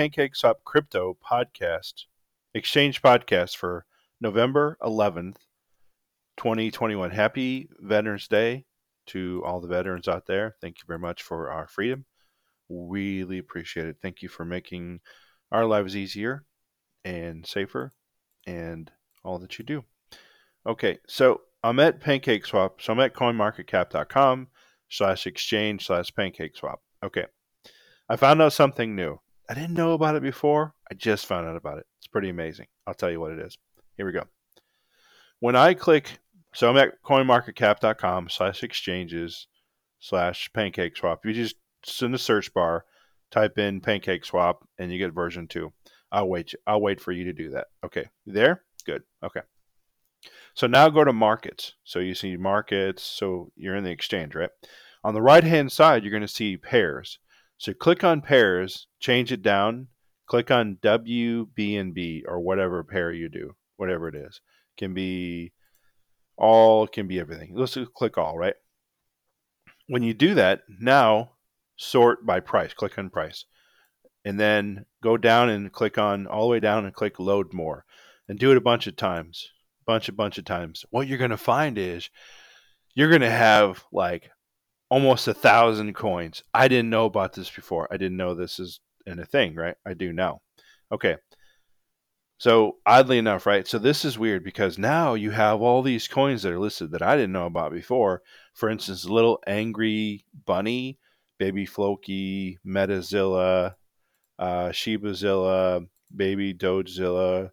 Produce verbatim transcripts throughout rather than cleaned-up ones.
PancakeSwap Crypto Podcast, Exchange Podcast for November eleventh, twenty twenty-one. Happy Veterans Day to all the veterans out there. Thank you very much for our freedom. Really appreciate it. Thank you for making our lives easier and safer and all that you do. Okay, so I'm at PancakeSwap. So I'm at coinmarketcap.com slash exchange slash PancakeSwap. Okay, I found out something new. I didn't know about it before. I just found out about it. It's pretty amazing. I'll tell you what it is. Here we go. When I click, so I'm at coinmarketcap.com slash exchanges slash PancakeSwap. You just, just in the search bar, type in PancakeSwap and you get version two. I'll wait. I'll wait for you to do that. Okay. You there? Good. Okay. So now go to markets. So you see markets. So you're in the exchange, right? On the right-hand side, you're going to see pairs. So click on pairs, change it down, click on W B N B or whatever pair you do, whatever it is. Can be all, can be everything. Let's just click all, right? When you do that, now sort by price. Click on price. And then go down and click on all the way down and click load more. And do it a bunch of times. Bunch, a bunch of times. What you're going to find is you're going to have like almost a thousand coins. I didn't know about this before. I didn't know this is in a thing, right? I do now. Okay. So oddly enough, right? So this is weird because now you have all these coins that are listed that I didn't know about before. For instance, Little Angry Bunny, Baby Floki, Metazilla, uh, Shibazilla, Baby Dogezilla,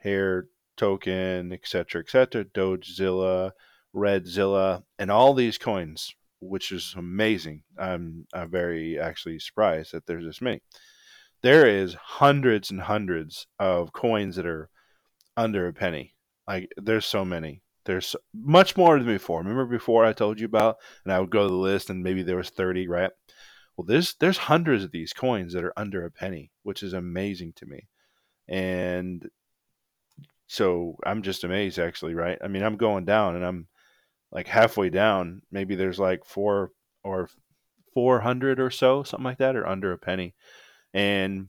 Hair Token, et cetera, et cetera, Dogezilla, Redzilla, and all these coins, which is amazing. I'm, I'm very actually surprised that there's this many. There is hundreds and hundreds of coins that are under a penny. Like there's so many. There's much more than before. Remember before I told you about, and I would go to the list and maybe there was thirty, right? Well, there's, there's hundreds of these coins that are under a penny, which is amazing to me. And so I'm just amazed actually, right? I mean, I'm going down and I'm like halfway down, maybe there's like four or four hundred or so, something like that, or under a penny. And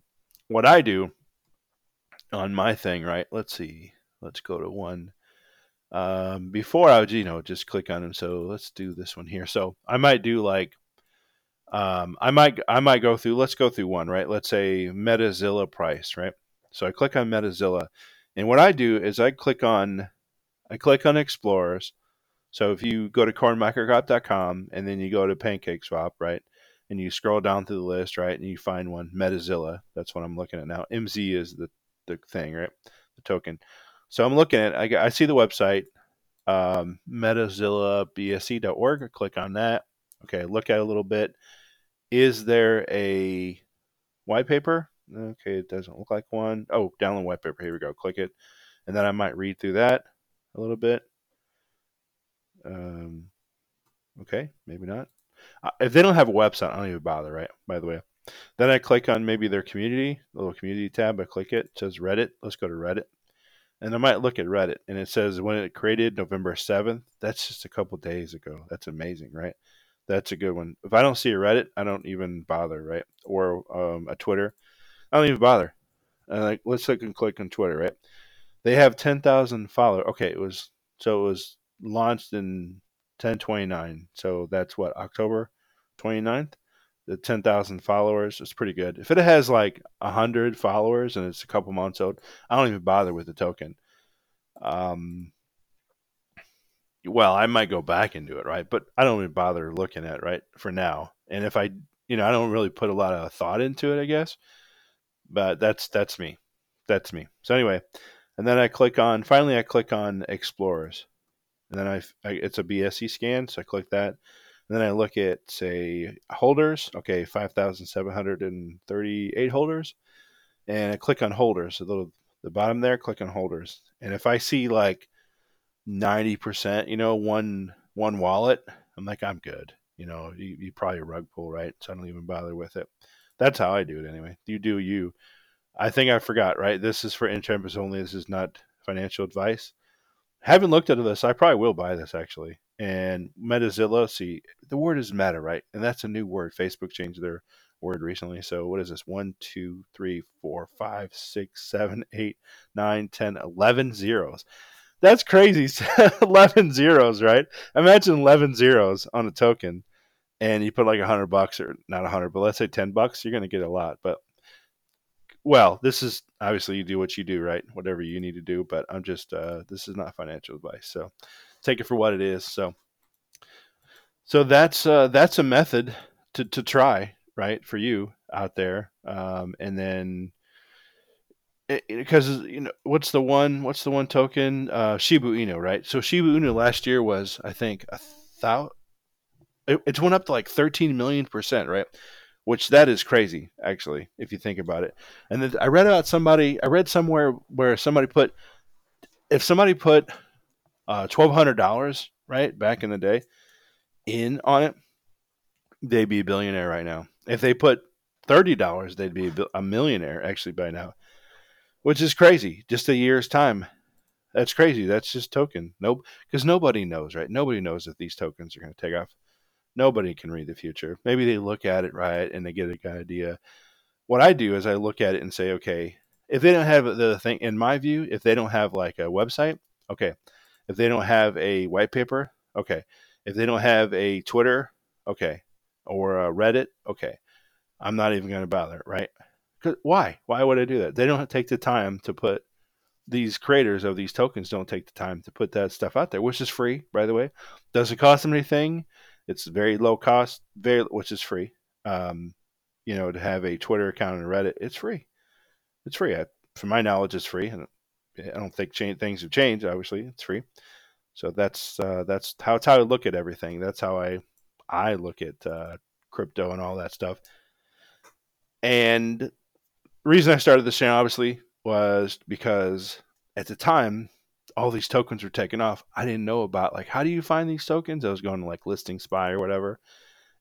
what I do on my thing, right? Let's see, let's go to one. Um, before I would, you know, just click on them. So let's do this one here. So I might do like, um, I might, I might go through, let's go through one, right? Let's say Metazilla price, right? So I click on Metazilla, and what I do is I click on, I click on Explorers. So if you go to coinmarketcap dot com and then you go to PancakeSwap, right? And you scroll down through the list, right? And you find one, Metazilla. That's what I'm looking at now. M Z is the, the thing, right? The token. So I'm looking at, I, I see the website, um, Metazilla B S C dot org. I click on that. Okay, look at it a little bit. Is there a white paper? Okay, it doesn't look like one. Oh, download white paper. Here we go. Click it. And then I might read through that a little bit. Um, okay, maybe not. Uh, if they don't have a website, I don't even bother, right? By the way, then I click on maybe their community, the little community tab. I click it. It says Reddit. Let's go to Reddit. And I might look at Reddit, and it says when it created November seventh. That's just a couple days ago. That's amazing, right? That's a good one. If I don't see a Reddit, I don't even bother, right? Or um, a Twitter. I don't even bother. And like, let's look and click on Twitter, right? They have ten thousand followers. Okay, it was, so it was launched in ten twenty-nine, so that's what, October twenty-ninth, the ten thousand followers. It's pretty good. If it has like one hundred followers and it's a couple months old, I don't even bother with the token. Um, well, I might go back into it, right? But I don't even bother looking at it, right, for now. And if I, you know, I don't really put a lot of thought into it, I guess. But that's that's me. That's me. So anyway, and then I click on, finally I click on Explorers. And then I, I, it's a B S C scan, so I click that. And then I look at, say, holders. Okay, five thousand seven hundred thirty-eight holders. And I click on holders. So the, the bottom there, click on holders. And if I see like ninety percent, you know, one one wallet, I'm like, I'm good. You know, you, you probably rug pull, right? So I don't even bother with it. That's how I do it anyway. You do you. I think I forgot, right? This is for interns only. This is not financial advice. Haven't looked at this. I probably will buy this actually. And Metazilla, see, the word is meta, right? And that's a new word. Facebook changed their word recently. So what is this? One, two, three, four, five, six, seven, eight, nine, ten, eleven zeros. That's crazy. eleven zeros, right? Imagine eleven zeros on a token and you put like a hundred bucks or not a hundred, but let's say ten bucks, you're going to get a lot. But well, this is obviously you do what you do, right? Whatever you need to do, but I'm just, uh, this is not financial advice. So take it for what it is. So, so that's, uh, that's a method to, to try, right? For you out there. Um, and then, because you know what's the one what's the one token uh Shiba Inu, right? So Shiba Inu last year was I think a thousand it, it's went up to like thirteen million percent, right? Which that is crazy actually if you think about it. And then I read about somebody I read somewhere where somebody put if somebody put uh twelve hundred dollars, right, back in the day in on it, they'd be a billionaire right now. If they put thirty dollars, they'd be a millionaire actually by now. Which is crazy. Just a year's time. That's crazy. That's just token. Nope. Because nobody knows, right? Nobody knows if these tokens are going to take off. Nobody can read the future. Maybe they look at it, right? And they get a good idea. What I do is I look at it and say, okay, if they don't have the thing, in my view, if they don't have like a website, okay. If they don't have a white paper, okay. If they don't have a Twitter, okay. Or a Reddit, okay. I'm not even going to bother, right? Why? Why would I do that? They don't take the time to put these creators of these tokens don't take the time to put that stuff out there, which is free, by the way. Doesn't cost them anything. It's very low cost, very which is free. Um, you know, to have a Twitter account and Reddit, it's free. It's free. I, from my knowledge, it's free. And I don't think change, things have changed. Obviously, it's free. So that's uh, that's how it's how I look at everything. That's how I I look at uh, crypto and all that stuff. And the reason I started this channel, obviously, was because at the time, all these tokens were taking off. I didn't know about, like, how do you find these tokens? I was going to, like, Listing Spy or whatever.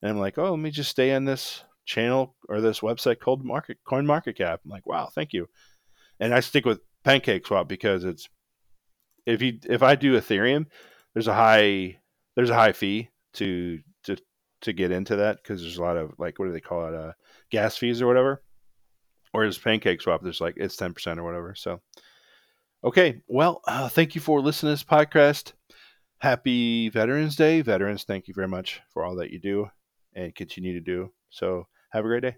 And I'm like, oh, let me just stay on this channel or this website called Market Coin Market Cap. I'm like, wow, thank you. And I stick with PancakeSwap because it's, if you if I do Ethereum, there's a high there's a high fee to to to get into that because there's a lot of, like, what do they call it, uh, gas fees or whatever. Whereas PancakeSwap, there's like, it's ten percent or whatever. So, okay. Well, uh, thank you for listening to this podcast. Happy Veterans Day. Veterans, thank you very much for all that you do and continue to do. So have a great day.